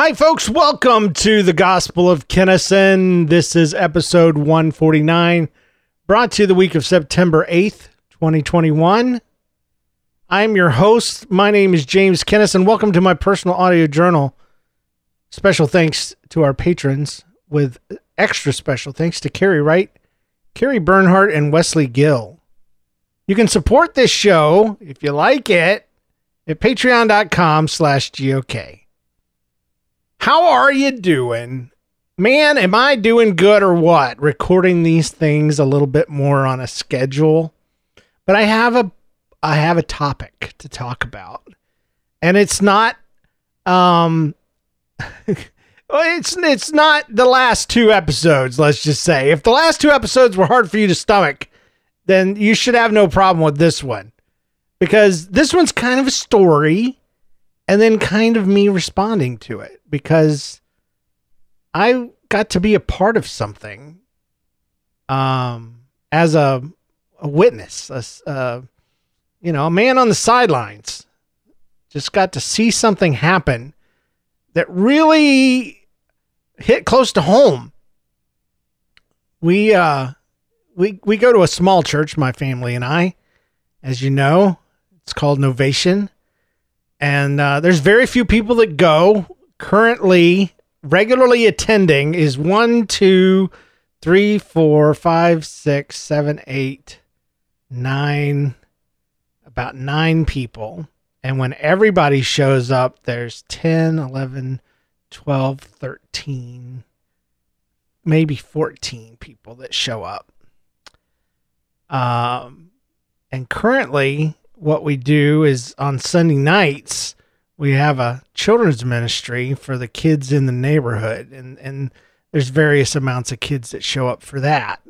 Hi, folks. Welcome to the Gospel of Kennison. This is episode 149, brought to you the week of September 8th, 2021. I'm your host. My name is James Kennison. Welcome to my personal audio journal. Special thanks to our patrons, with extra special thanks to Carrie Wright, Carrie Bernhardt, and Wesley Gill. You can support this show, if you like it, at patreon.com/GOK. How are you doing? Man, am I doing good or what? Recording these things a little bit more on a schedule. But I have a topic to talk about. And it's not... it's not the last two episodes, let's just say. If the last two episodes were hard for you to stomach, then you should have no problem with this one. Because this one's kind of a story and then kind of me responding to it, because I got to be a part of something as a witness, a man on the sidelines. Just got to see something happen that really hit close to home. We go to a small church, my family and I, as you know. It's called Novation, and there's very few people that go. Currently, regularly attending is 1, 2, 3, 4, 5, 6, 7, 8, 9, about 9 people. And when everybody shows up, there's 10, 11, 12, 13, maybe 14 people that show up. And currently, what we do is on Sunday nights, we have a children's ministry for the kids in the neighborhood. And there's various amounts of kids that show up for that.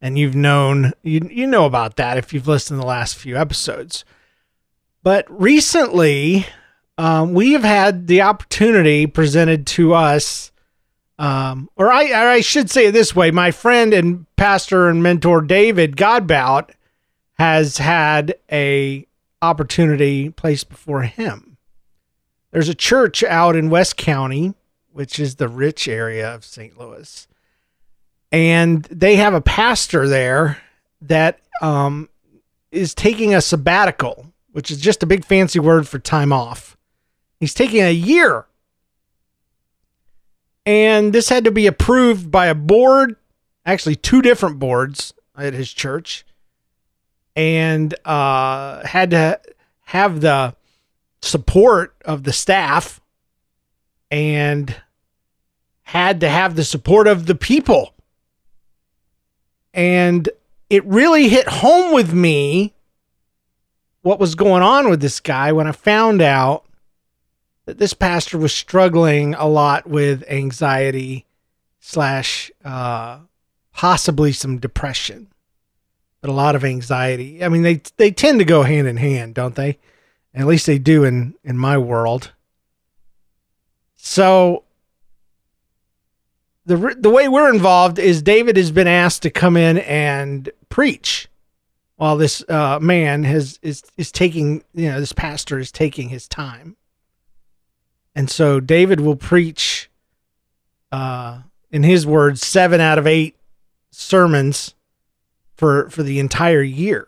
And you know about that if you've listened to the last few episodes. But recently, we have had the opportunity presented to us, or I should say it this way, my friend and pastor and mentor David Godbout has had a opportunity placed before him. There's a church out in West County, which is the rich area of St. Louis, and they have a pastor there that is taking a sabbatical, which is just a big fancy word for time off. He's taking a year. And this had to be approved by a board, actually 2 different boards at his church, and had to have the support of the staff and had to have the support of the people. And it really hit home with me what was going on with this guy when I found out that this pastor was struggling a lot with anxiety / possibly some depression, but a lot of anxiety. I mean, they tend to go hand in hand, don't they? And at least they do in my world. So the way we're involved is David has been asked to come in and preach while this man is taking, this pastor is taking his time. And so David will preach, in his words, 7 out of 8 sermons for the entire year.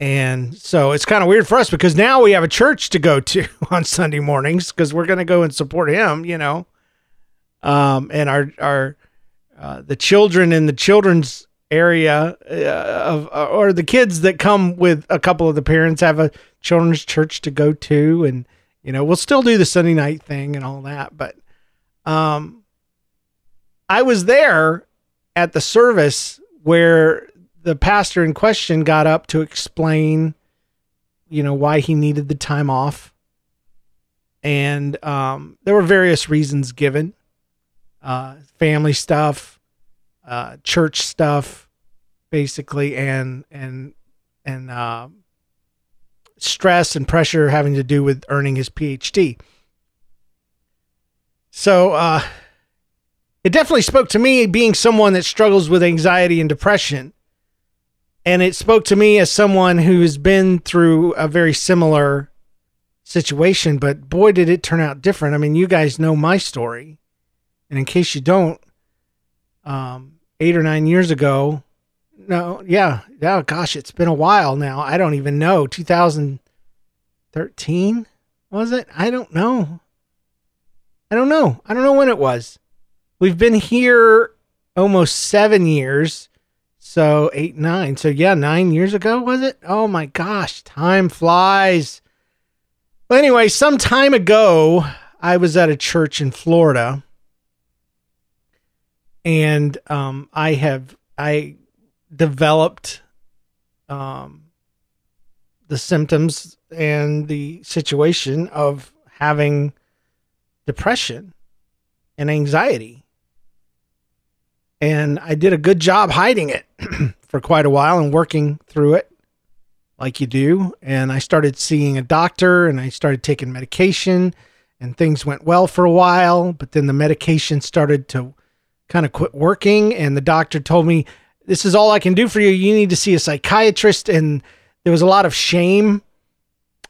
And so it's kind of weird for us because now we have a church to go to on Sunday mornings because we're going to go and support him, and our the children in the children's area or the kids that come with a couple of the parents have a children's church to go to, and we'll still do the Sunday night thing and all that, but I was there at the service where the pastor in question got up to explain why he needed the time off, and there were various reasons given, family stuff, church stuff, basically, and stress and pressure having to do with earning his PhD. So it definitely spoke to me, being someone that struggles with anxiety and depression, and it spoke to me as someone who has been through a very similar situation, but boy, did it turn out different. I mean, you guys know my story. And in case you don't, 8 or 9 years ago, it's been a while now. I don't even know. 2013 was it? I don't know. I don't know when it was. We've been here almost 7 years. So 8, 9. So yeah, 9 years ago, was it? Oh my gosh. Time flies. Well, anyway, some time ago, I was at a church in Florida, and I developed the symptoms and the situation of having depression and anxiety, and I did a good job hiding it for quite a while and working through it. Like you do. And I started seeing a doctor, and I started taking medication, and things went well for a while, but then the medication started to kind of quit working. And the doctor told me, this is all I can do for you. You need to see a psychiatrist. And there was a lot of shame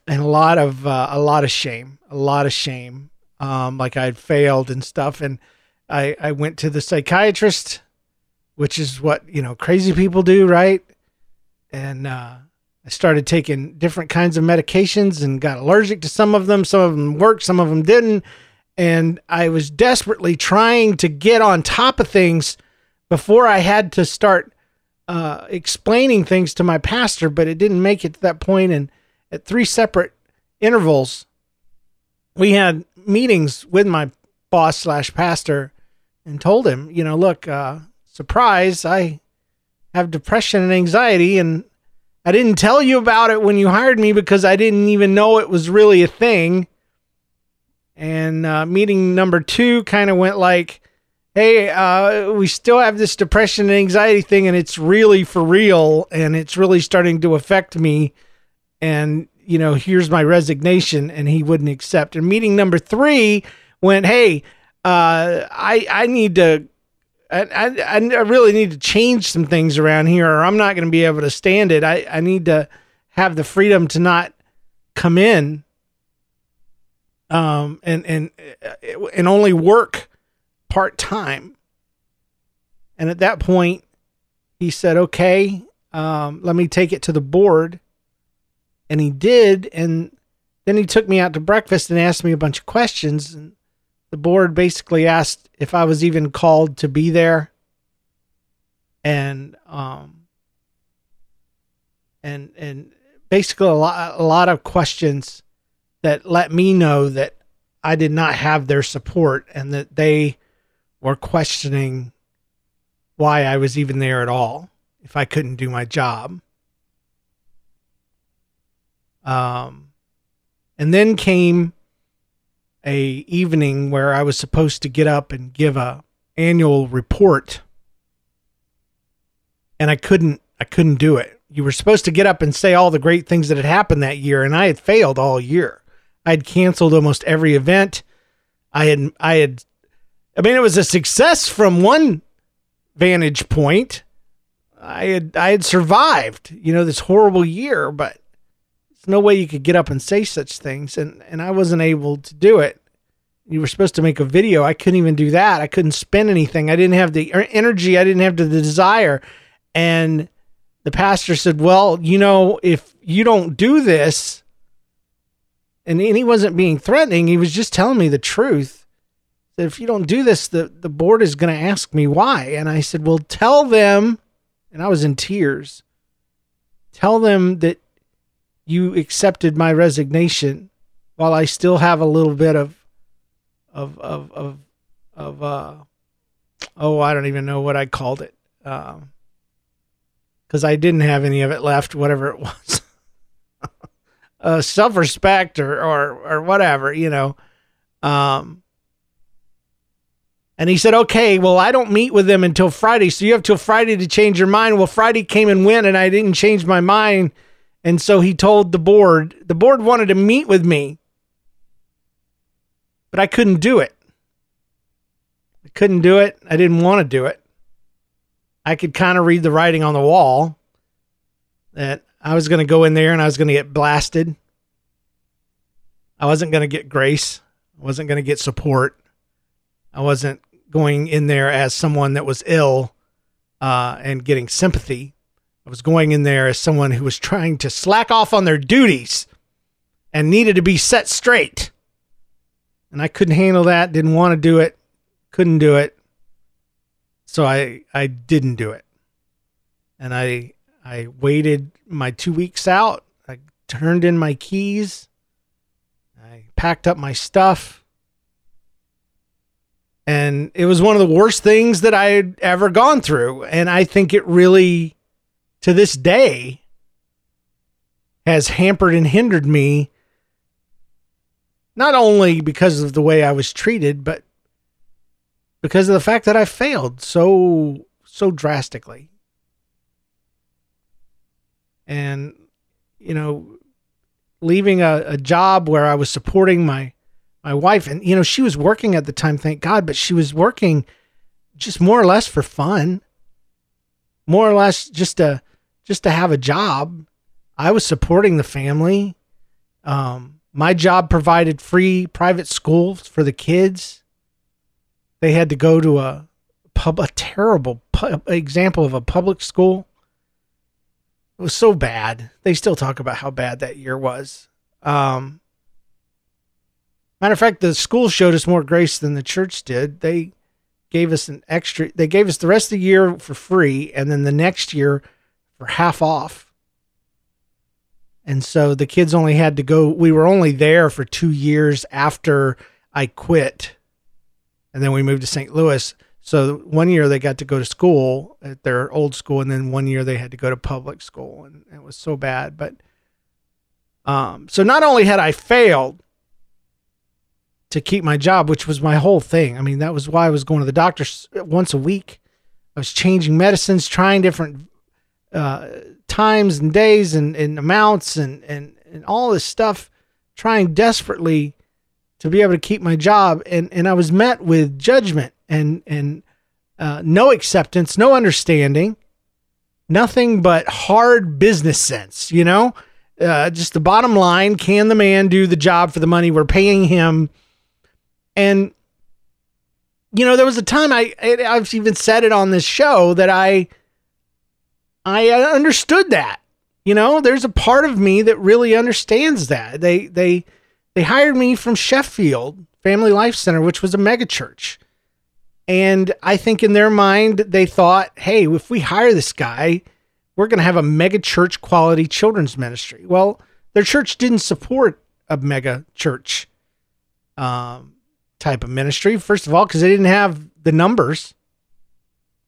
and a lot of shame. Like I had failed and stuff. And I went to the psychiatrist, which is what, crazy people do. Right. And, I started taking different kinds of medications and got allergic to some of them. Some of them worked, some of them didn't. And I was desperately trying to get on top of things before I had to start explaining things to my pastor, but it didn't make it to that point. And at 3 separate intervals, we had meetings with my boss / pastor and told him, look, surprise, I have depression and anxiety, and I didn't tell you about it when you hired me because I didn't even know it was really a thing. And meeting number 2 kind of went like, hey, we still have this depression and anxiety thing, and it's really for real, and it's really starting to affect me. And, here's my resignation, and he wouldn't accept. And meeting number 3 went, hey, I really need to change some things around here, or I'm not going to be able to stand it. I need to have the freedom to not come in and only work part-time. And at that point, he said, okay, let me take it to the board. And he did, and then he took me out to breakfast and asked me a bunch of questions, and the board basically asked if I was even called to be there. And basically a lot of questions that let me know that I did not have their support, and that they were questioning why I was even there at all, if I couldn't do my job. And then came a evening where I was supposed to get up and give a annual report, and I couldn't do it. You were supposed to get up and say all the great things that had happened that year, and I had failed all year. I had canceled almost every event. I mean, it was a success from one vantage point. I had survived, this horrible year, but no way you could get up and say such things. And I wasn't able to do it. You were supposed to make a video. I couldn't even do that. I couldn't spend anything. I didn't have the energy. I didn't have the desire. And the pastor said, well, if you don't do this, and he wasn't being threatening. He was just telling me the truth, that if you don't do this, the board is going to ask me why. And I said, well, tell them. And I was in tears. Tell them that you accepted my resignation while I still have a little bit of I don't even know what I called it. 'Cause I didn't have any of it left, whatever it was, self-respect or whatever, and he said, okay, well, I don't meet with them until Friday. So you have till Friday to change your mind. Well, Friday came and went, and I didn't change my mind. And so he told the board wanted to meet with me, but I couldn't do it. I didn't want to do it. I could kind of read the writing on the wall that I was going to go in there and I was going to get blasted. I wasn't going to get grace. I wasn't going to get support. I wasn't going in there as someone that was ill and getting sympathy. I was going in there as someone who was trying to slack off on their duties and needed to be set straight. And I couldn't handle that. Didn't want to do it. Couldn't do it. So I didn't do it. And I waited my 2 weeks out. I turned in my keys. I packed up my stuff. And it was one of the worst things that I had ever gone through. And I think it really, to this day, has hampered and hindered me. Not only because of the way I was treated, but because of the fact that I failed so drastically. And, you know, leaving a job where I was supporting my wife, and, you know, she was working at the time, thank God, but she was working just more or less for fun, more or less just to have a job. I was supporting the family. My job provided free private schools for the kids. They had to go to a terrible example of a public school. It was so bad. They still talk about how bad that year was. Matter of fact, the school showed us more grace than the church did. They gave us they gave us the rest of the year for free, and then the next year for half off. And so the kids only had to go. We were only there for 2 years after I quit. And then we moved to St. Louis. So 1 year they got to go to school at their old school, and then 1 year they had to go to public school, and it was so bad. But so not only had I failed to keep my job, which was my whole thing. I mean, that was why I was going to the doctor once a week. I was changing medicines, trying different times and days and amounts and all this stuff, trying desperately to be able to keep my job. And I was met with judgment and no acceptance, no understanding, nothing but hard business sense, you know? Just the bottom line, can the man do the job for the money we're paying him? And, you know, there was a time I've even said it on this show that I understood that, you know, there's a part of me that really understands that. They hired me from Sheffield Family Life Center, which was a mega church. And I think in their mind, they thought, hey, if we hire this guy, we're going to have a mega church quality children's ministry. Well, their church didn't support a mega church type of ministry. First of all, because they didn't have the numbers.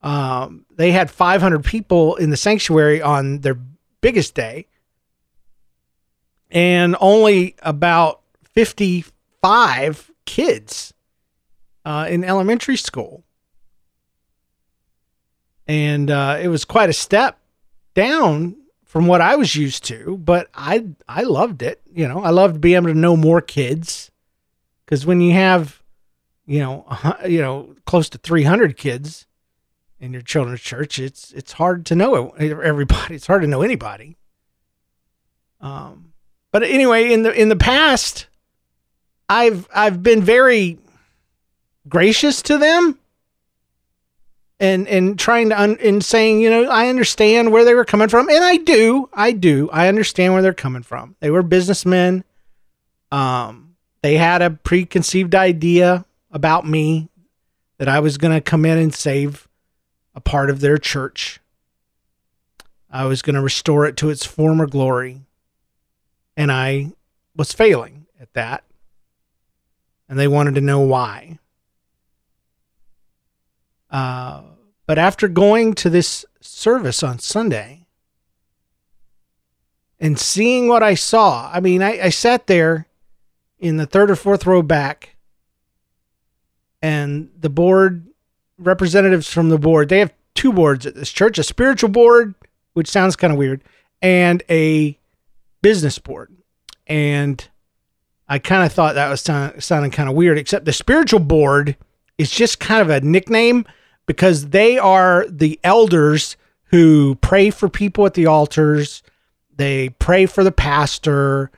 They had 500 people in the sanctuary on their biggest day. And only about 55 kids in elementary school. And it was quite a step down from what I was used to, but I loved it. You know, I loved being able to know more kids, because when you have, you know, close to 300 kids in your children's church, it's hard to know everybody. It's hard to know anybody. But anyway, in the past, I've been very gracious to them, and trying to and saying, you know, I understand where they were coming from, and I do. I understand where they're coming from. They were businessmen. They had a preconceived idea about me that I was going to come in and save a part of their church. I was going to restore it to its former glory. And I was failing at that. And they wanted to know why. But after going to this service on Sunday and seeing what I saw, I mean, I sat there in the third or fourth row back, and the board, representatives from the board, they have two boards at this church, a spiritual board, which sounds kind of weird, and a business board. And I kind of thought that was sounding kind of weird, except the spiritual board is just kind of a nickname, because they are the elders who pray for people at the altars. They pray for the pastor.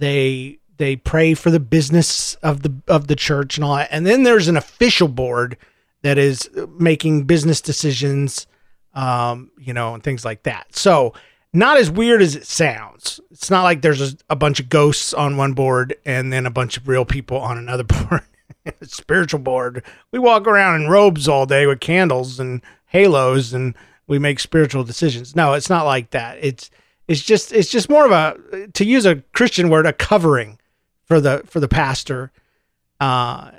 They pray for the business of the church and all that. And then there's an official board that is making business decisions, and things like that. So not as weird as it sounds. It's not like there's a bunch of ghosts on one board and then a bunch of real people on another board, spiritual board. We walk around in robes all day with candles and halos and we make spiritual decisions. No, it's not like that. It's just more of a, to use a Christian word, a covering for the pastor, for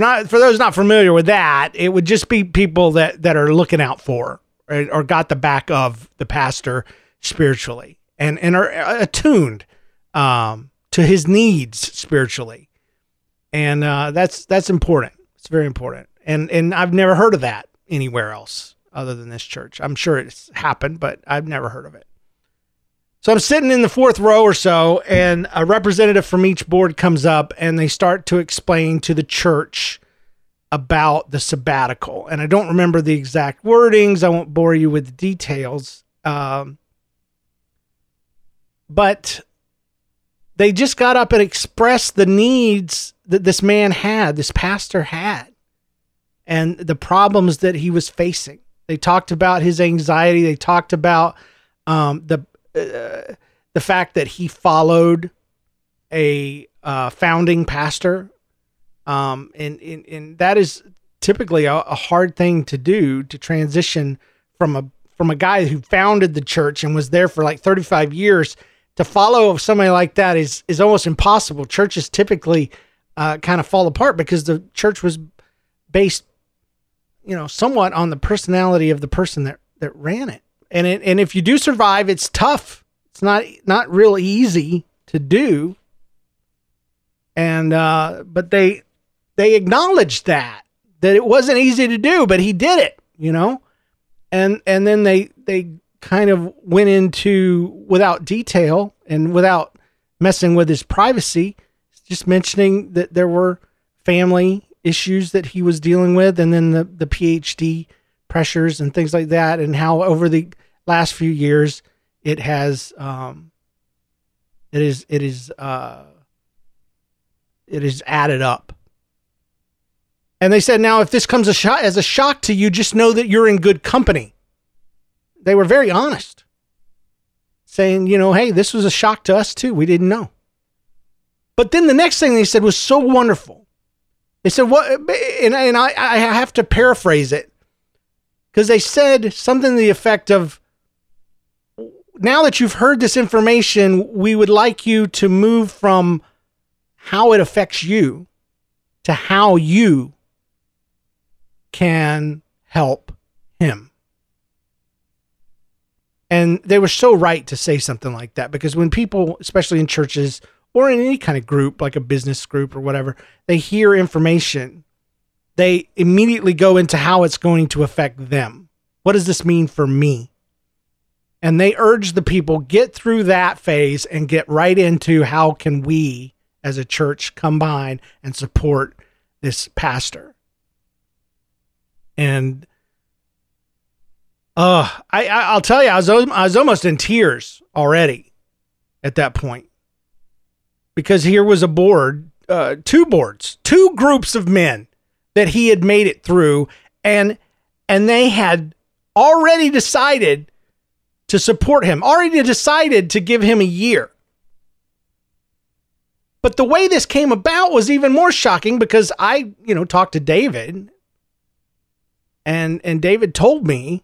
those not familiar with that, it would just be people that are looking out for or got the back of the pastor spiritually and are attuned to his needs spiritually, and that's important. It's very important, and I've never heard of that anywhere else other than this church. I'm sure it's happened, but I've never heard of it. So I'm sitting in the fourth row or so, and a representative from each board comes up and they start to explain to the church about the sabbatical. And I don't remember the exact wordings. I won't bore you with the details. But they just got up and expressed the needs that this pastor had, and the problems that he was facing. They talked about his anxiety. They talked about the fact that he followed a founding pastor, and that is typically a hard thing to do, to transition from a guy who founded the church and was there for like 35 years. To follow somebody like that is almost impossible. Churches typically kind of fall apart because the church was based, somewhat on the personality of the person that ran it. And if you do survive, it's tough. It's not real easy to do. And but they acknowledged that it wasn't easy to do, but he did it, And then they kind of went into, without detail and without messing with his privacy, just mentioning that there were family issues that he was dealing with, and then the PhD pressures and things like that, and how over the last few years it has it is added up. And they said, now if this comes as a shock to you, just know that you're in good company. They were very honest, saying, hey, this was a shock to us too. We didn't know. But then the next thing they said was so wonderful. They said, I have to paraphrase it, because they said something to the effect of, now that you've heard this information, we would like you to move from how it affects you to how you can help him. And they were so right to say something like that, because when people, especially in churches or in any kind of group, like a business group or whatever, they hear information, they immediately go into how it's going to affect them. What does this mean for me? And they urge the people, get through that phase and get right into how can we as a church combine and support this pastor. And I'll tell you, I was almost in tears already at that point, because here was a board, two groups of men that he had made it through, and they had already decided to support him, already decided to give him a year. But the way this came about was even more shocking, because I, talked to David, and David told me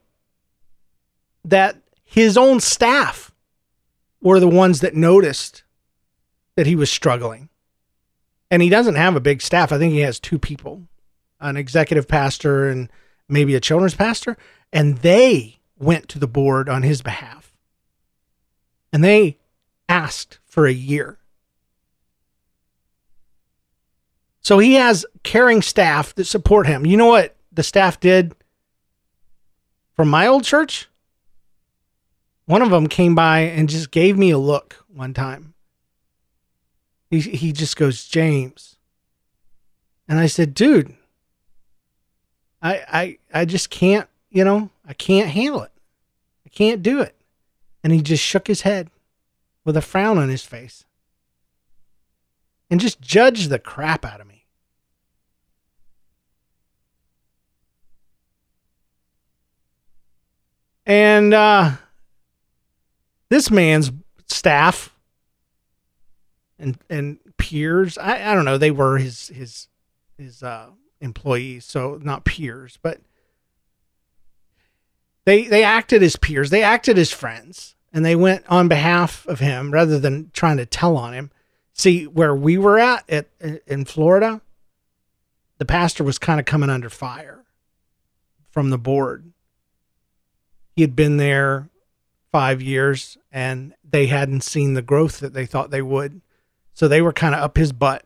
that his own staff were the ones that noticed that he was struggling. And he doesn't have a big staff. I think he has two people, an executive pastor and maybe a children's pastor. And they went to the board on his behalf, and they asked for a year. So he has caring staff that support him. You know what the staff did from my old church? One of them came by and just gave me a look one time. He just goes, James. And I said, dude, I just can't, I can't handle it. I can't do it. And he just shook his head with a frown on his face and just judged the crap out of me. And this man's staff and peers, I don't know, they were his employees, so not peers, but they acted as peers, they acted as friends, and they went on behalf of him rather than trying to tell on him. See, where we were at in Florida, the pastor was kind of coming under fire from the board. He had been there 5 years and they hadn't seen the growth that they thought they would. So they were kind of up his butt.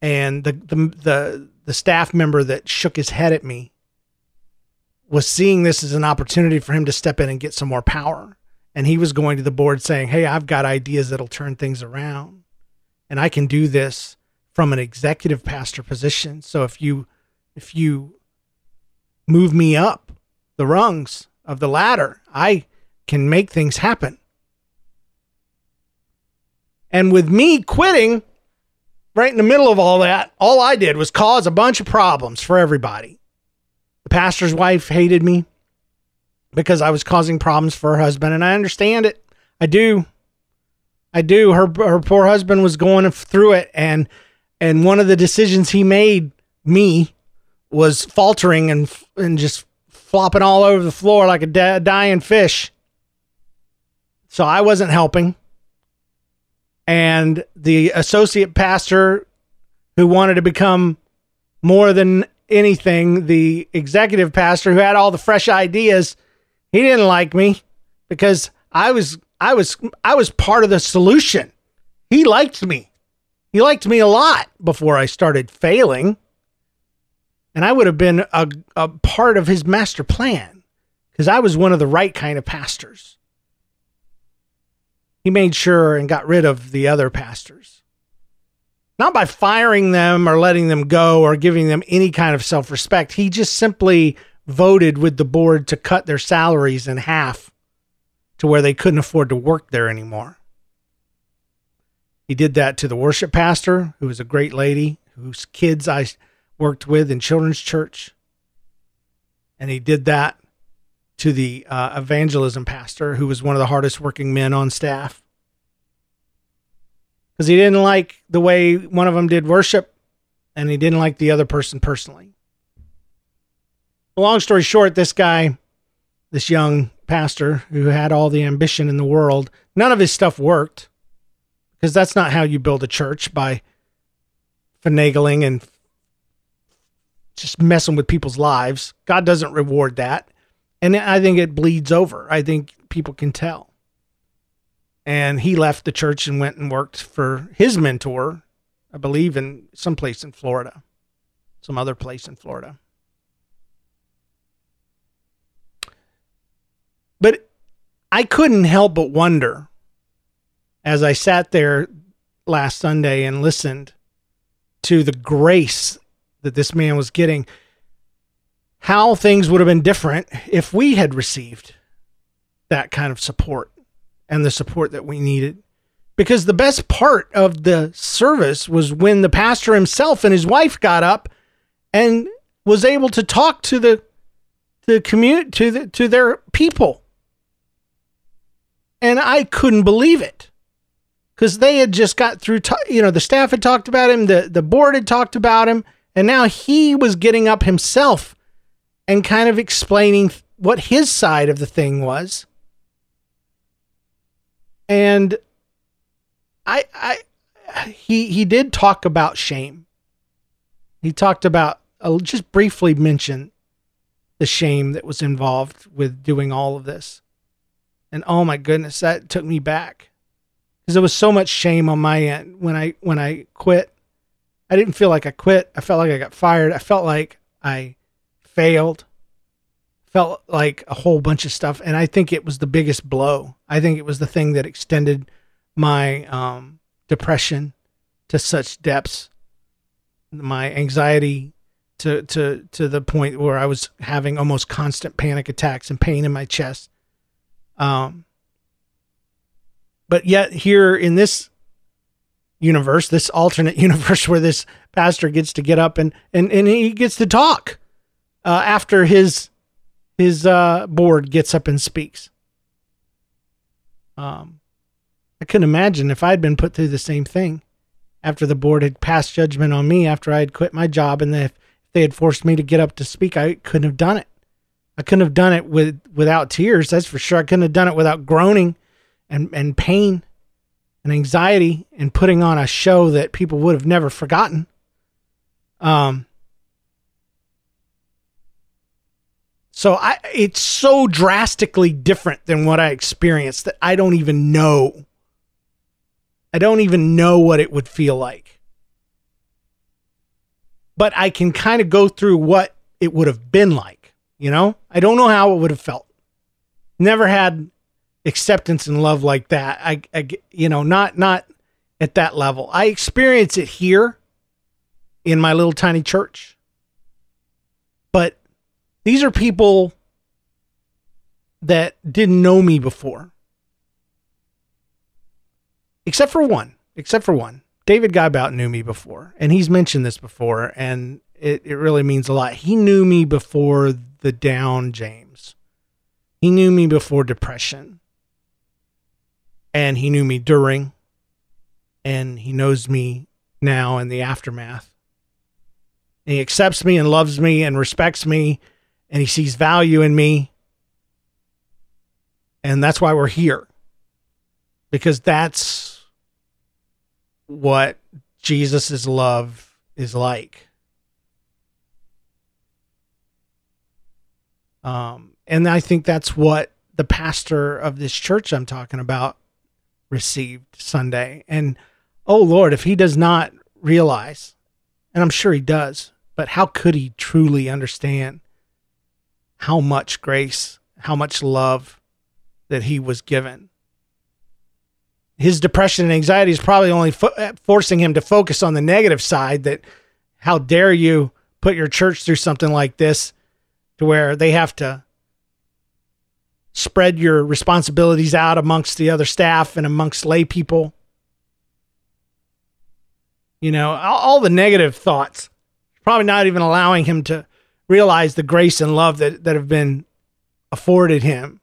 And the staff member that shook his head at me was seeing this as an opportunity for him to step in and get some more power. And he was going to the board saying, hey, I've got ideas that'll turn things around. And I can do this from an executive pastor position. So if you move me up the rungs of the ladder, I can make things happen. And with me quitting right in the middle of all that, all I did was cause a bunch of problems for everybody. The pastor's wife hated me because I was causing problems for her husband, and I understand it. I do. Her poor husband was going through it, and one of the decisions he made, me, was faltering and just flopping all over the floor like a dying fish. So I wasn't helping. And the associate pastor, who wanted to become more than anything the executive pastor, who had all the fresh ideas, he didn't like me because I was part of the solution. He liked me. He liked me a lot before I started failing. And I would have been a part of his master plan because I was one of the right kind of pastors. He made sure and got rid of the other pastors. Not by firing them or letting them go or giving them any kind of self-respect. He just simply voted with the board to cut their salaries in half to where they couldn't afford to work there anymore. He did that to the worship pastor, who was a great lady, whose kids I worked with in children's church. And he did that to the evangelism pastor, who was one of the hardest working men on staff, because he didn't like the way one of them did worship, and he didn't like the other person personally. Long story short, this guy, this young pastor who had all the ambition in the world, none of his stuff worked, because that's not how you build a church, by finagling and just messing with people's lives. God doesn't reward that. And I think it bleeds over. I think people can tell. And he left the church and went and worked for his mentor, I believe, in some other place in Florida. But I couldn't help but wonder, as I sat there last Sunday and listened to the grace that this man was getting, how things would have been different if we had received that kind of support and the support that we needed. Because the best part of the service was when the pastor himself and his wife got up and was able to talk to the community, to their people. And I couldn't believe it, because they had just got through, the staff had talked about him, the board had talked about him, and now he was getting up himself and kind of explaining what his side of the thing was. And he did talk about shame. He talked about, just briefly mentioned the shame that was involved with doing all of this. And oh my goodness, that took me back, because there was so much shame on my end. When I quit, I didn't feel like I quit. I felt like I got fired. I felt like I failed, felt like a whole bunch of stuff. And I think it was the biggest blow. I think it was the thing that extended my depression to such depths, my anxiety to the point where I was having almost constant panic attacks and pain in my chest. But yet here in this universe, this alternate universe where this pastor gets to get up and he gets to talk after his board gets up and speaks. I couldn't imagine if I'd been put through the same thing after the board had passed judgment on me after I had quit my job, and if they had forced me to get up to speak, I couldn't have done it. I couldn't have done it without tears, that's for sure. I couldn't have done it without groaning and pain and anxiety and putting on a show that people would have never forgotten. So it's so drastically different than what I experienced that I don't even know. I don't even know what it would feel like. But I can kind of go through what it would have been like, you know? I don't know how it would have felt. Never had acceptance and love like that. I you know, not at that level. I experience it here in my little tiny church. But these are people that didn't know me before. Except for one. David Godbout knew me before, and he's mentioned this before, and it really means a lot. He knew me before the down James. He knew me before depression. And he knew me during, and he knows me now in the aftermath. And he accepts me and loves me and respects me. And he sees value in me. And that's why we're here. Because that's what Jesus' love is like. And I think that's what the pastor of this church I'm talking about received Sunday. And, oh Lord, if he does not realize, and I'm sure he does, but how could he truly understand how much grace, how much love that he was given? His depression and anxiety is probably only forcing him to focus on the negative side, that how dare you put your church through something like this, to where they have to spread your responsibilities out amongst the other staff and amongst lay people. You know, all the negative thoughts, probably not even allowing him to realize the grace and love that have been afforded him,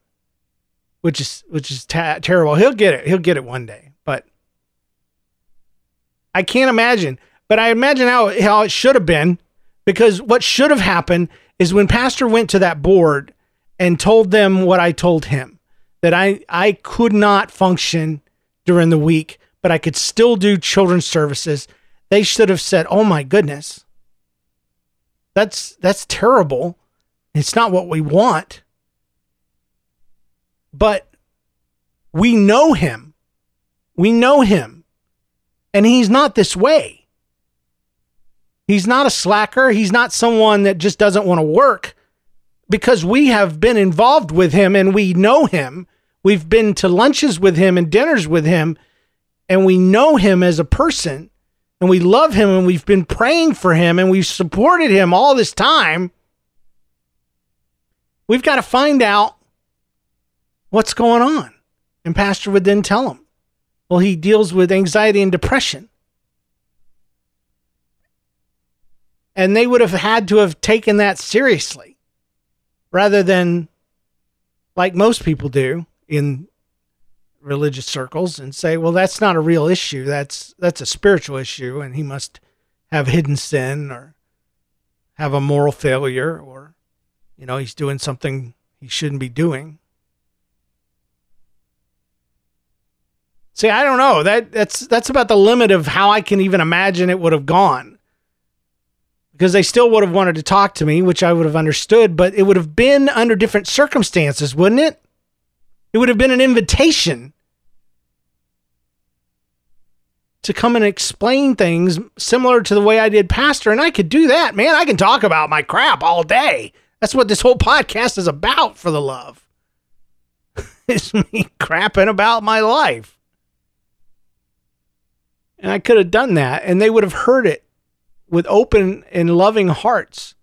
which is terrible. He'll get it one day, but I can't imagine. But I imagine how it should have been, because what should have happened is when Pastor went to that board and told them what I told him, that I could not function during the week, but I could still do children's services, they should have said, "Oh my goodness, that's terrible. It's not what we want." But we know him. We know him. And he's not this way. He's not a slacker. He's not someone that just doesn't want to work, because we have been involved with him and we know him. We've been to lunches with him and dinners with him, and we know him as a person. And we love him, and we've been praying for him, and we've supported him all this time. We've got to find out what's going on. And Pastor would then tell him, well, he deals with anxiety and depression. And they would have had to have taken that seriously, rather than like most people do in religious circles and say, well, that's not a real issue. That's a spiritual issue, and he must have hidden sin or have a moral failure, or, you know, he's doing something he shouldn't be doing. See, I don't know. That's about the limit of how I can even imagine it would have gone, because they still would have wanted to talk to me, which I would have understood, but it would have been under different circumstances, wouldn't it? It would have been an invitation to come and explain things similar to the way I did Pastor. And I could do that, man. I can talk about my crap all day. That's what this whole podcast is about, for the love. It's me crapping about my life. And I could have done that, and they would have heard it with open and loving hearts.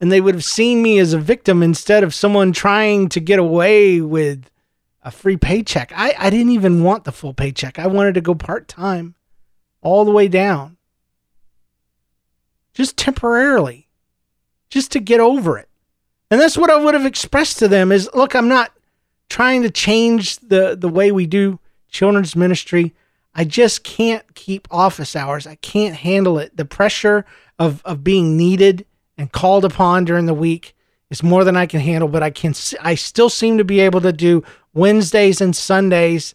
And they would have seen me as a victim instead of someone trying to get away with a free paycheck. I didn't even want the full paycheck. I wanted to go part-time all the way down. Just temporarily. Just to get over it. And that's what I would have expressed to them is, look, I'm not trying to change the way we do children's ministry. I just can't keep office hours. I can't handle it. The pressure of being needed and called upon during the week is more than I can handle, but I still seem to be able to do Wednesdays and Sundays,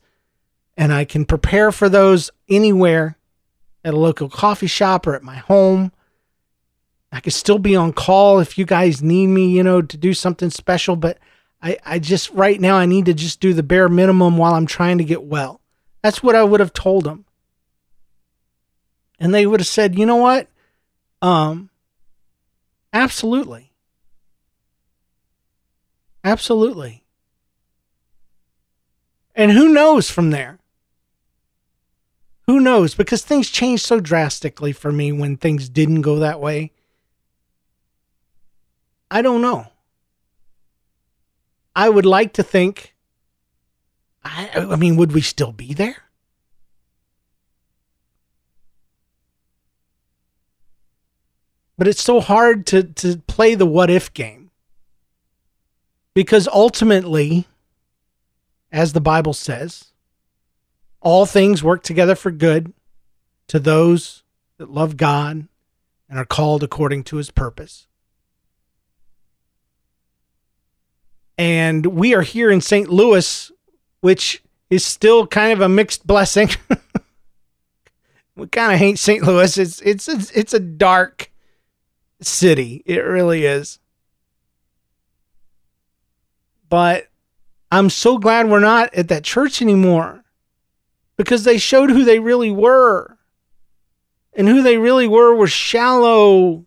and I can prepare for those anywhere at a local coffee shop or at my home. I could still be on call if you guys need me, to do something special, but I just right now I need to just do the bare minimum while I'm trying to get well. That's what I would have told them. And they would have said, you know what? Absolutely. Absolutely. And who knows from there? Who knows? Because things changed so drastically for me when things didn't go that way. I don't know. I would like to think, I mean, would we still be there? But it's so hard to play the what if game. Because ultimately, as the Bible says, all things work together for good to those that love God and are called according to his purpose. And we are here in St. Louis, which is still kind of a mixed blessing. We kind of hate St. Louis. It's a dark city. It really is. But I'm so glad we're not at that church anymore, because they showed who they really were, and who they really were shallow,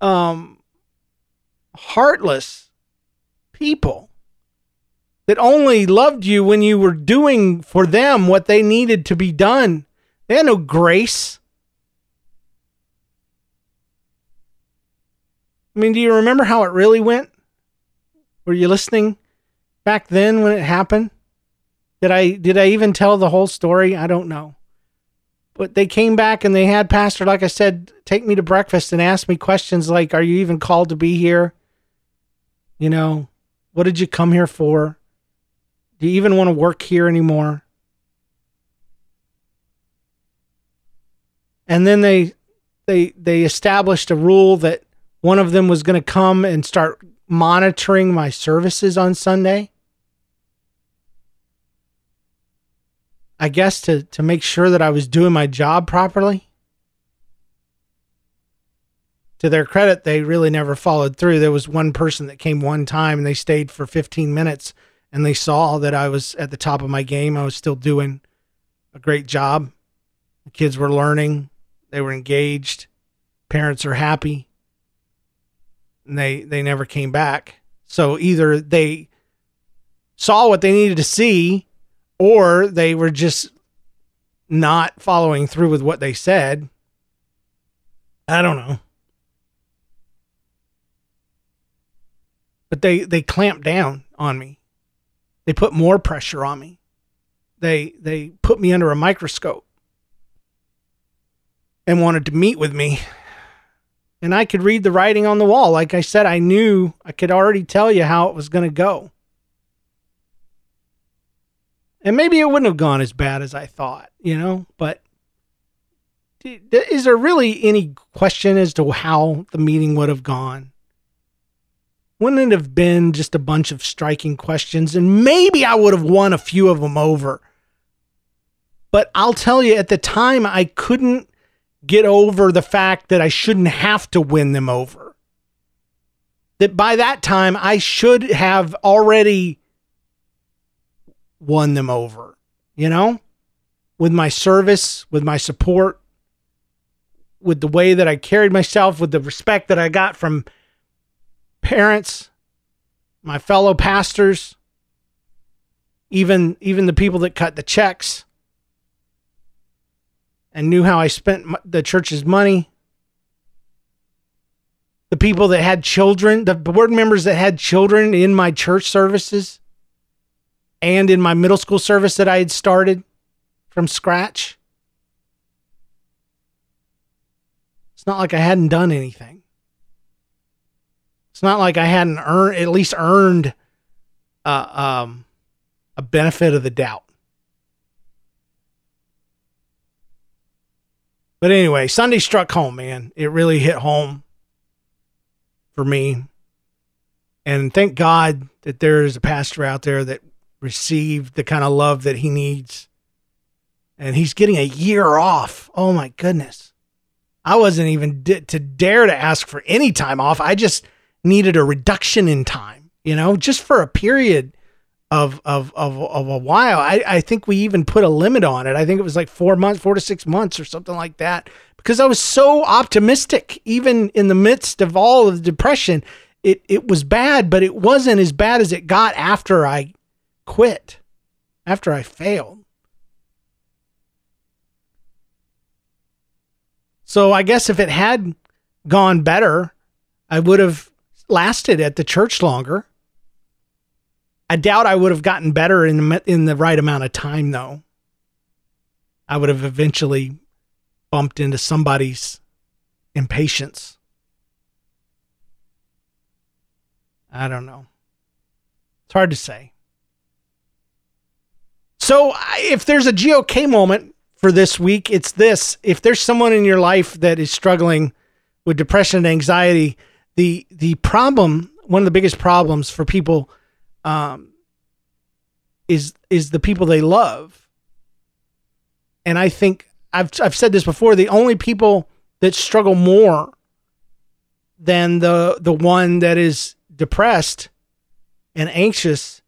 heartless people that only loved you when you were doing for them what they needed to be done. They had no grace. I mean, do you remember how it really went? Were you listening back then when it happened? Did I even tell the whole story? I don't know. But they came back and they had Pastor, like I said, take me to breakfast and ask me questions like, are you even called to be here? What did you come here for? Do you even want to work here anymore? And then they established a rule that one of them was going to come and start monitoring my services on Sunday. I guess to make sure that I was doing my job properly. To their credit, they really never followed through. There was one person that came one time and they stayed for 15 minutes and they saw that I was at the top of my game. I was still doing a great job. The kids were learning. They were engaged. Parents are happy. And they never came back. So either they saw what they needed to see, or they were just not following through with what they said. I don't know. But they clamped down on me. They put more pressure on me. They put me under a microscope and wanted to meet with me. And I could read the writing on the wall. Like I said, I knew, I could already tell you how it was going to go. And maybe it wouldn't have gone as bad as I thought, but is there really any question as to how the meeting would have gone? Wouldn't it have been just a bunch of striking questions? And maybe I would have won a few of them over. But I'll tell you, at the time, I couldn't get over the fact that I shouldn't have to win them over. That by that time, I should have already won them over, with my service, with my support, with the way that I carried myself, with the respect that I got from parents, my fellow pastors, even the people that cut the checks and knew how I spent the church's money. The people that had children, the board members that had children in my church services. and in my middle school service that I had started from scratch. It's not like I hadn't done anything. It's not like I hadn't earned a benefit of the doubt. But anyway, Sunday struck home, man. It really hit home for me. And thank God that there is a pastor out there that received the kind of love that he needs. And he's getting a year off. Oh, my goodness. I wasn't even dare to ask for any time off. I just needed a reduction in time, you know, just for a period of a while. I think we even put a limit on it. I think it was like 4 months, 4 to 6 months or something like that, because I was so optimistic, even in the midst of all of the depression. It was bad, but it wasn't as bad as it got after I quit, after I failed. So I guess if it had gone better, I would have lasted at the church longer. I doubt I would have gotten better in the right amount of time, though. I would have eventually bumped into somebody's impatience. I don't know. It's hard to say. So if there's a GOK moment for this week, it's this. If there's someone in your life that is struggling with depression and anxiety, the problem, one of the biggest problems for people is the people they love. And I think I've said this before, the only people that struggle more than the one that is depressed and anxious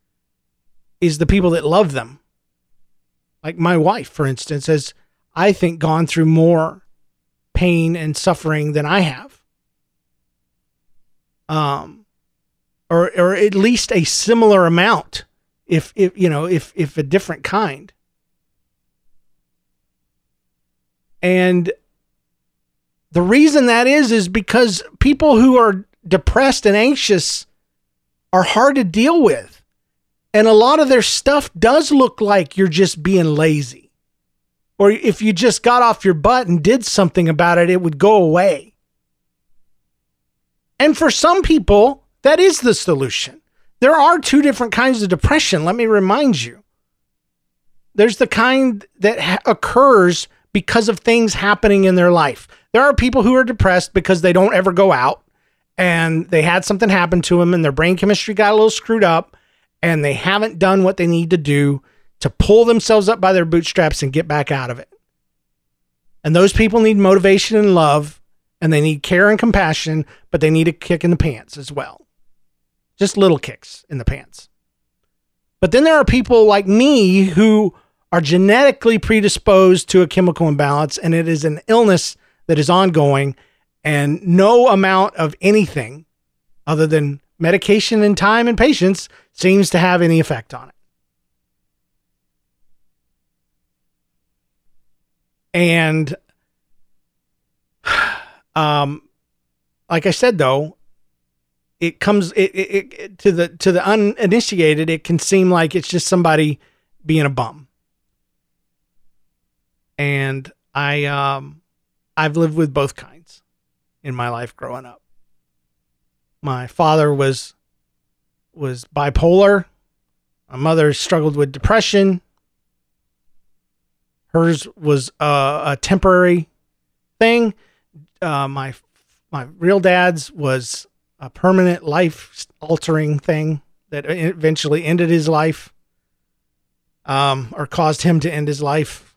is the people that love them. Like my wife, for instance, has, I think, gone through more pain and suffering than I have. Or at least a similar amount, if a different kind. And the reason that is because people who are depressed and anxious are hard to deal with. And a lot of their stuff does look like you're just being lazy. Or if you just got off your butt and did something about it, it would go away. And for some people, that is the solution. There are two different kinds of depression. Let me remind you. There's the kind that occurs because of things happening in their life. There are people who are depressed because they don't ever go out and they had something happen to them and their brain chemistry got a little screwed up and they haven't done what they need to do to pull themselves up by their bootstraps and get back out of it. And those people need motivation and love, and they need care and compassion, but they need a kick in the pants as well. Just little kicks in the pants. But then there are people like me who are genetically predisposed to a chemical imbalance, and it is an illness that is ongoing, and no amount of anything other than medication and time and patience seems to have any effect on it. And like I said, though, it comes to the uninitiated. It can seem like it's just somebody being a bum. And I've lived with both kinds in my life growing up. My father was bipolar. My mother struggled with depression. Hers was a temporary thing. My real dad's was a permanent life-altering thing that eventually ended his life, or caused him to end his life.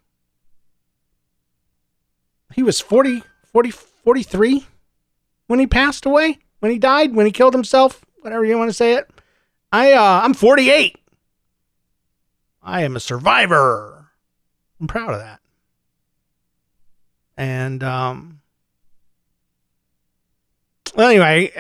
He was 43 when he passed away, when he died, when he killed himself, whatever you want to say it. I'm 48. I am a survivor. I'm proud of that. And, well, anyway,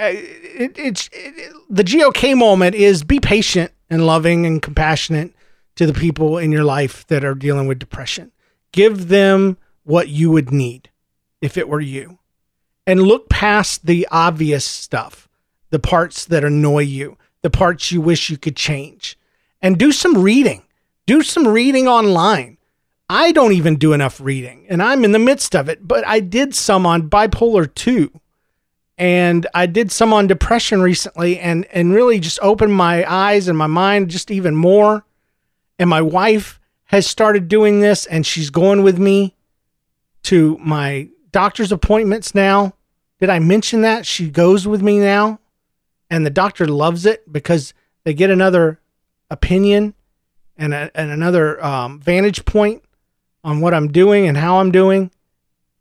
the GOK moment is be patient and loving and compassionate to the people in your life that are dealing with depression. Give them what you would need if it were you. And look past the obvious stuff, the parts that annoy you, the parts you wish you could change, and do some reading. Do some reading online. I don't even do enough reading, and I'm in the midst of it, but I did some on bipolar 2, and I did some on depression recently, and really just opened my eyes and my mind just even more. And my wife has started doing this, and she's going with me to my doctor's appointments now. Did I mention that? She goes with me now, and the doctor loves it because they get another opinion and another vantage point on what I'm doing and how I'm doing.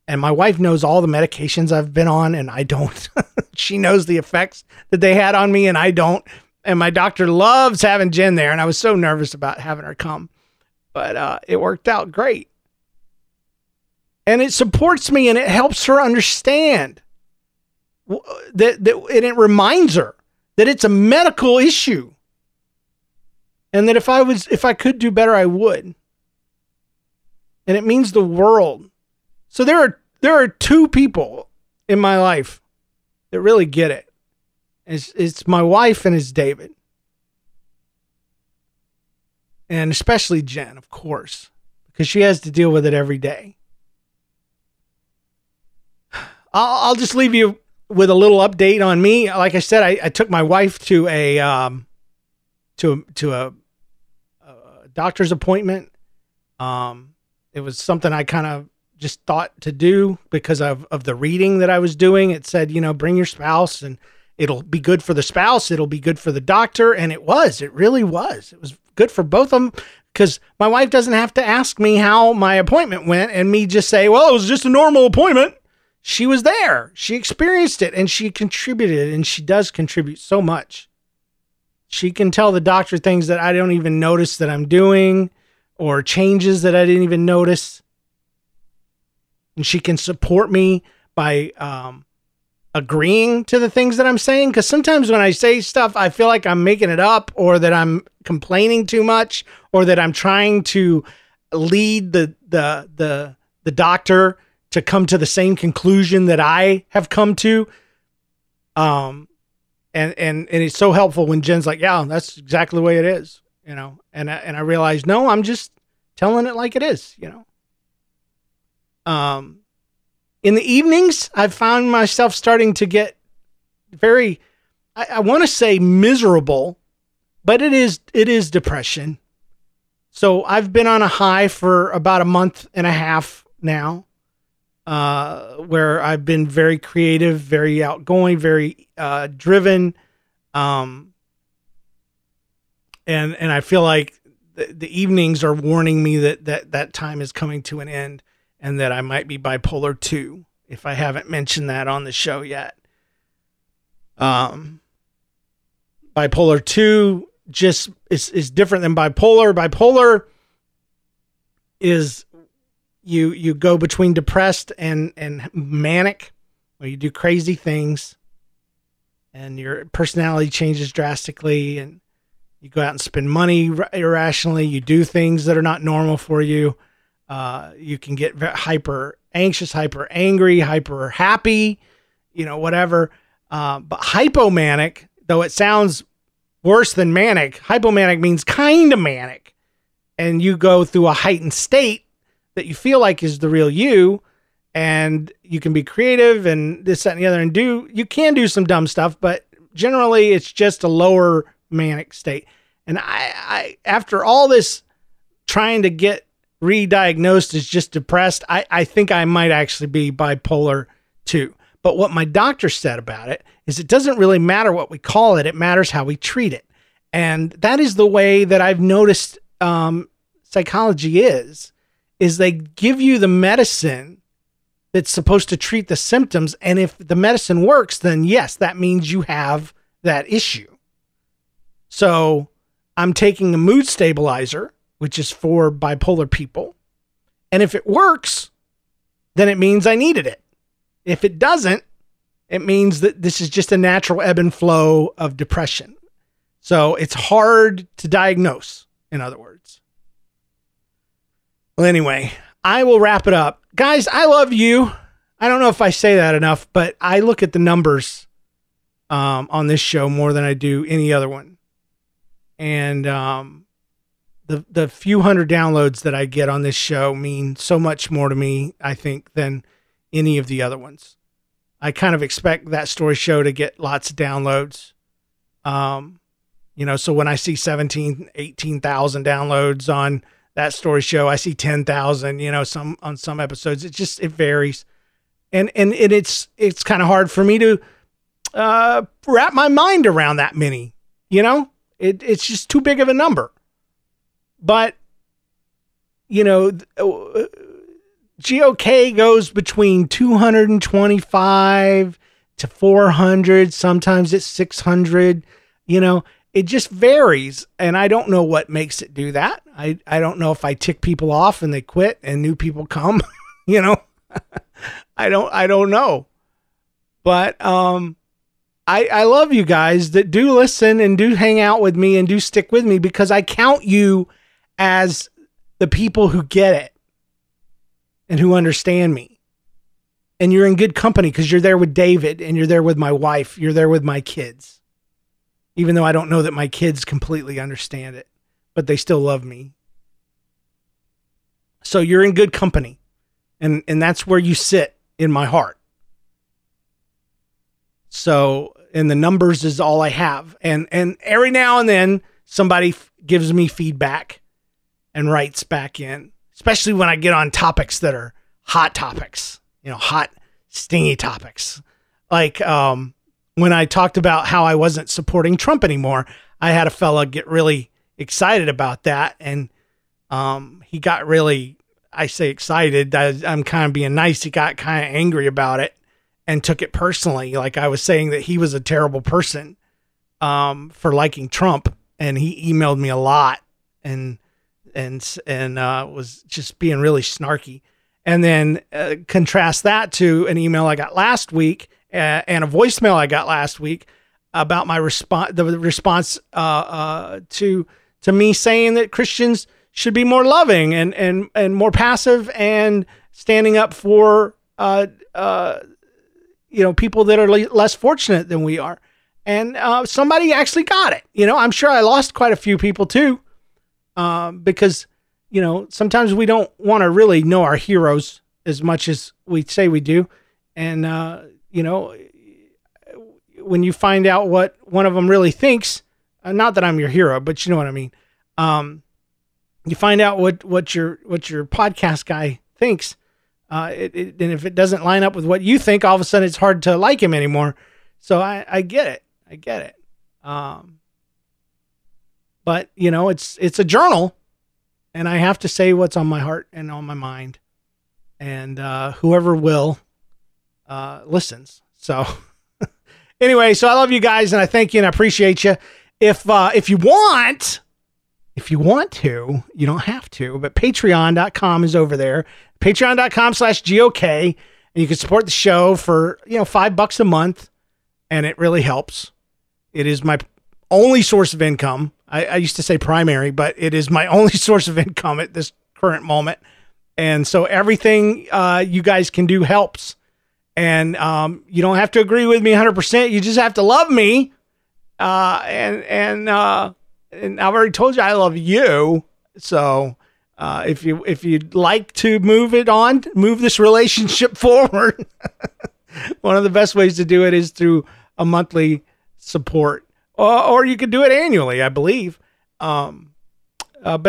And my wife knows all the medications I've been on, and I don't. She knows the effects that they had on me, and I don't. And my doctor loves having Jen there, and I was so nervous about having her come. But it worked out great. And it supports me, and it helps her understand that, and it reminds her that it's a medical issue. And that if I could do better, I would. And it means the world. So there are two people in my life that really get it. It's my wife and it's David. And especially Jen, of course, because she has to deal with it every day. I'll just leave you with a little update on me. Like I said, I took my wife to a doctor's appointment. It was something I kind of just thought to do because of the reading that I was doing. It said, bring your spouse, and it'll be good for the spouse. It'll be good for the doctor. And it really was. It was good for both of them because my wife doesn't have to ask me how my appointment went and me just say, well, it was just a normal appointment. She was there. She experienced it, and she contributed, and she does contribute so much. She can tell the doctor things that I don't even notice that I'm doing, or changes that I didn't even notice. And she can support me by agreeing to the things that I'm saying. Because sometimes when I say stuff, I feel like I'm making it up, or that I'm complaining too much, or that I'm trying to lead the doctor to come to the same conclusion that I have come to. And it's so helpful when Jen's like, yeah, that's exactly the way it is, and I realized, no, I'm just telling it like it is, in the evenings, I've found myself starting to get very, I want to say miserable, but it is depression. So I've been on a high for about a month and a half now, where I've been very creative, very outgoing, very driven, and I feel like the evenings are warning me that time is coming to an end, and that I might be bipolar 2, if I haven't mentioned that on the show yet. Bipolar 2 just is different than bipolar. Bipolar is You go between depressed and manic, where you do crazy things and your personality changes drastically, and you go out and spend money irrationally. You do things that are not normal for you. You can get hyper anxious, hyper angry, hyper happy, whatever. But hypomanic, though it sounds worse than manic, hypomanic means kind of manic. And you go through a heightened state that you feel like is the real you, and you can be creative and this, that, and the other, and you can do some dumb stuff, but generally it's just a lower manic state. And I after all this trying to get re-diagnosed as just depressed, I think I might actually be bipolar 2. But what my doctor said about it is it doesn't really matter what we call it. It matters how we treat it. And that is the way that I've noticed psychology is they give you the medicine that's supposed to treat the symptoms. And if the medicine works, then yes, that means you have that issue. So I'm taking a mood stabilizer, which is for bipolar people. And if it works, then it means I needed it. If it doesn't, it means that this is just a natural ebb and flow of depression. So it's hard to diagnose, in other words. Well, anyway, I will wrap it up. Guys, I love you. I don't know if I say that enough, but I look at the numbers on this show more than I do any other one. And the few hundred downloads that I get on this show mean so much more to me, I think, than any of the other ones. I kind of expect That Story Show to get lots of downloads. You know, so when I see 17, 18,000 downloads on That Story Show, I see 10,000, you know, some on some episodes, it just, it varies. And it's kind of hard for me to wrap my mind around that many, you know, it's just too big of a number. But, you know, GOK goes between 225 to 400. Sometimes it's 600, you know, it just varies. And I don't know what makes it do that. I don't know if I tick people off and they quit and new people come, you know, I don't know. But, I love you guys that do listen and do hang out with me and do stick with me, because I count you as the people who get it and who understand me. And you're in good company, because you're there with David and you're there with my wife. You're there with my kids, even though I don't know that my kids completely understand it, but they still love me. So you're in good company, and that's where you sit in my heart. So, and the numbers is all I have. And every now and then somebody gives me feedback and writes back in, especially when I get on topics that are hot topics, you know, hot, stingy topics. Like, when I talked about how I wasn't supporting Trump anymore, I had a fella get really excited about that. And, he got really, I say excited, I'm kind of being nice. He got kind of angry about it and took it personally. Like I was saying that he was a terrible person, for liking Trump. And he emailed me a lot and was just being really snarky. And then contrast that to an email I got last week and a voicemail I got last week about my response, to me saying that Christians should be more loving and more passive and standing up for, you know, people that are less fortunate than we are. And somebody actually got it. You know, I'm sure I lost quite a few people too, because, you know, sometimes we don't want to really know our heroes as much as we say we do. And, you know, when you find out what one of them really thinks, not that I'm your hero, but you know what I mean? You find out what your podcast guy thinks. And if it doesn't line up with what you think, all of a sudden it's hard to like him anymore. So I get it. I get it. But you know, it's a journal, and I have to say what's on my heart and on my mind, and, whoever will, listens. So anyway, so I love you guys, and I thank you and I appreciate you. If you want to, you don't have to, but patreon.com is over there. Patreon.com/GOK. And you can support the show for, you know, $5 a month. And it really helps. It is my only source of income. I used to say primary, but it is my only source of income at this current moment. And so everything you guys can do helps. And you don't have to agree with me 100%. You just have to love me. And I've already told you I love you. So if you'd like to move this relationship forward, one of the best ways to do it is through a monthly support, or you could do it annually, I believe. But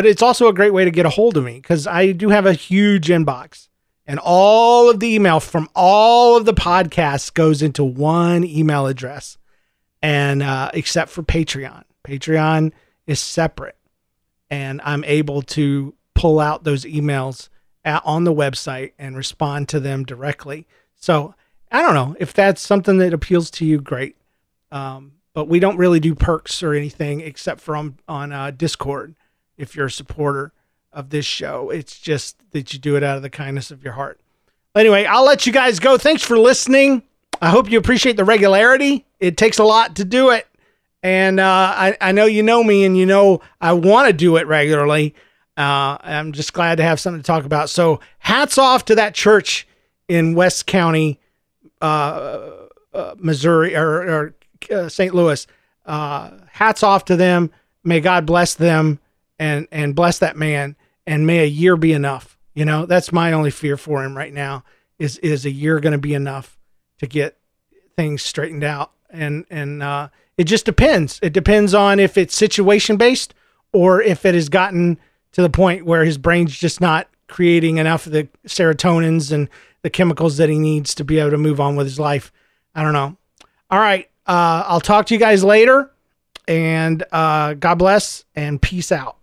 it's also a great way to get a hold of me, because I do have a huge inbox, and all of the email from all of the podcasts goes into one email address, and except for Patreon. Patreon is separate, and I'm able to pull out those emails on the website and respond to them directly. So I don't know if that's something that appeals to you. Great. But we don't really do perks or anything except for on Discord. If you're a supporter of this show, it's just that you do it out of the kindness of your heart. Anyway, I'll let you guys go. Thanks for listening. I hope you appreciate the regularity. It takes a lot to do it. And I know you know me, and you know I want to do it regularly. I'm just glad to have something to talk about. So hats off to that church in West County, Missouri, or St. Louis. Hats off to them. May God bless them. and bless that man, and may a year be enough. You know, that's my only fear for him right now is a year going to be enough to get things straightened out. And it just depends. It depends on if it's situation based or if it has gotten to the point where his brain's just not creating enough of the serotonins and the chemicals that he needs to be able to move on with his life. I don't know. All right. I'll talk to you guys later, and God bless and peace out.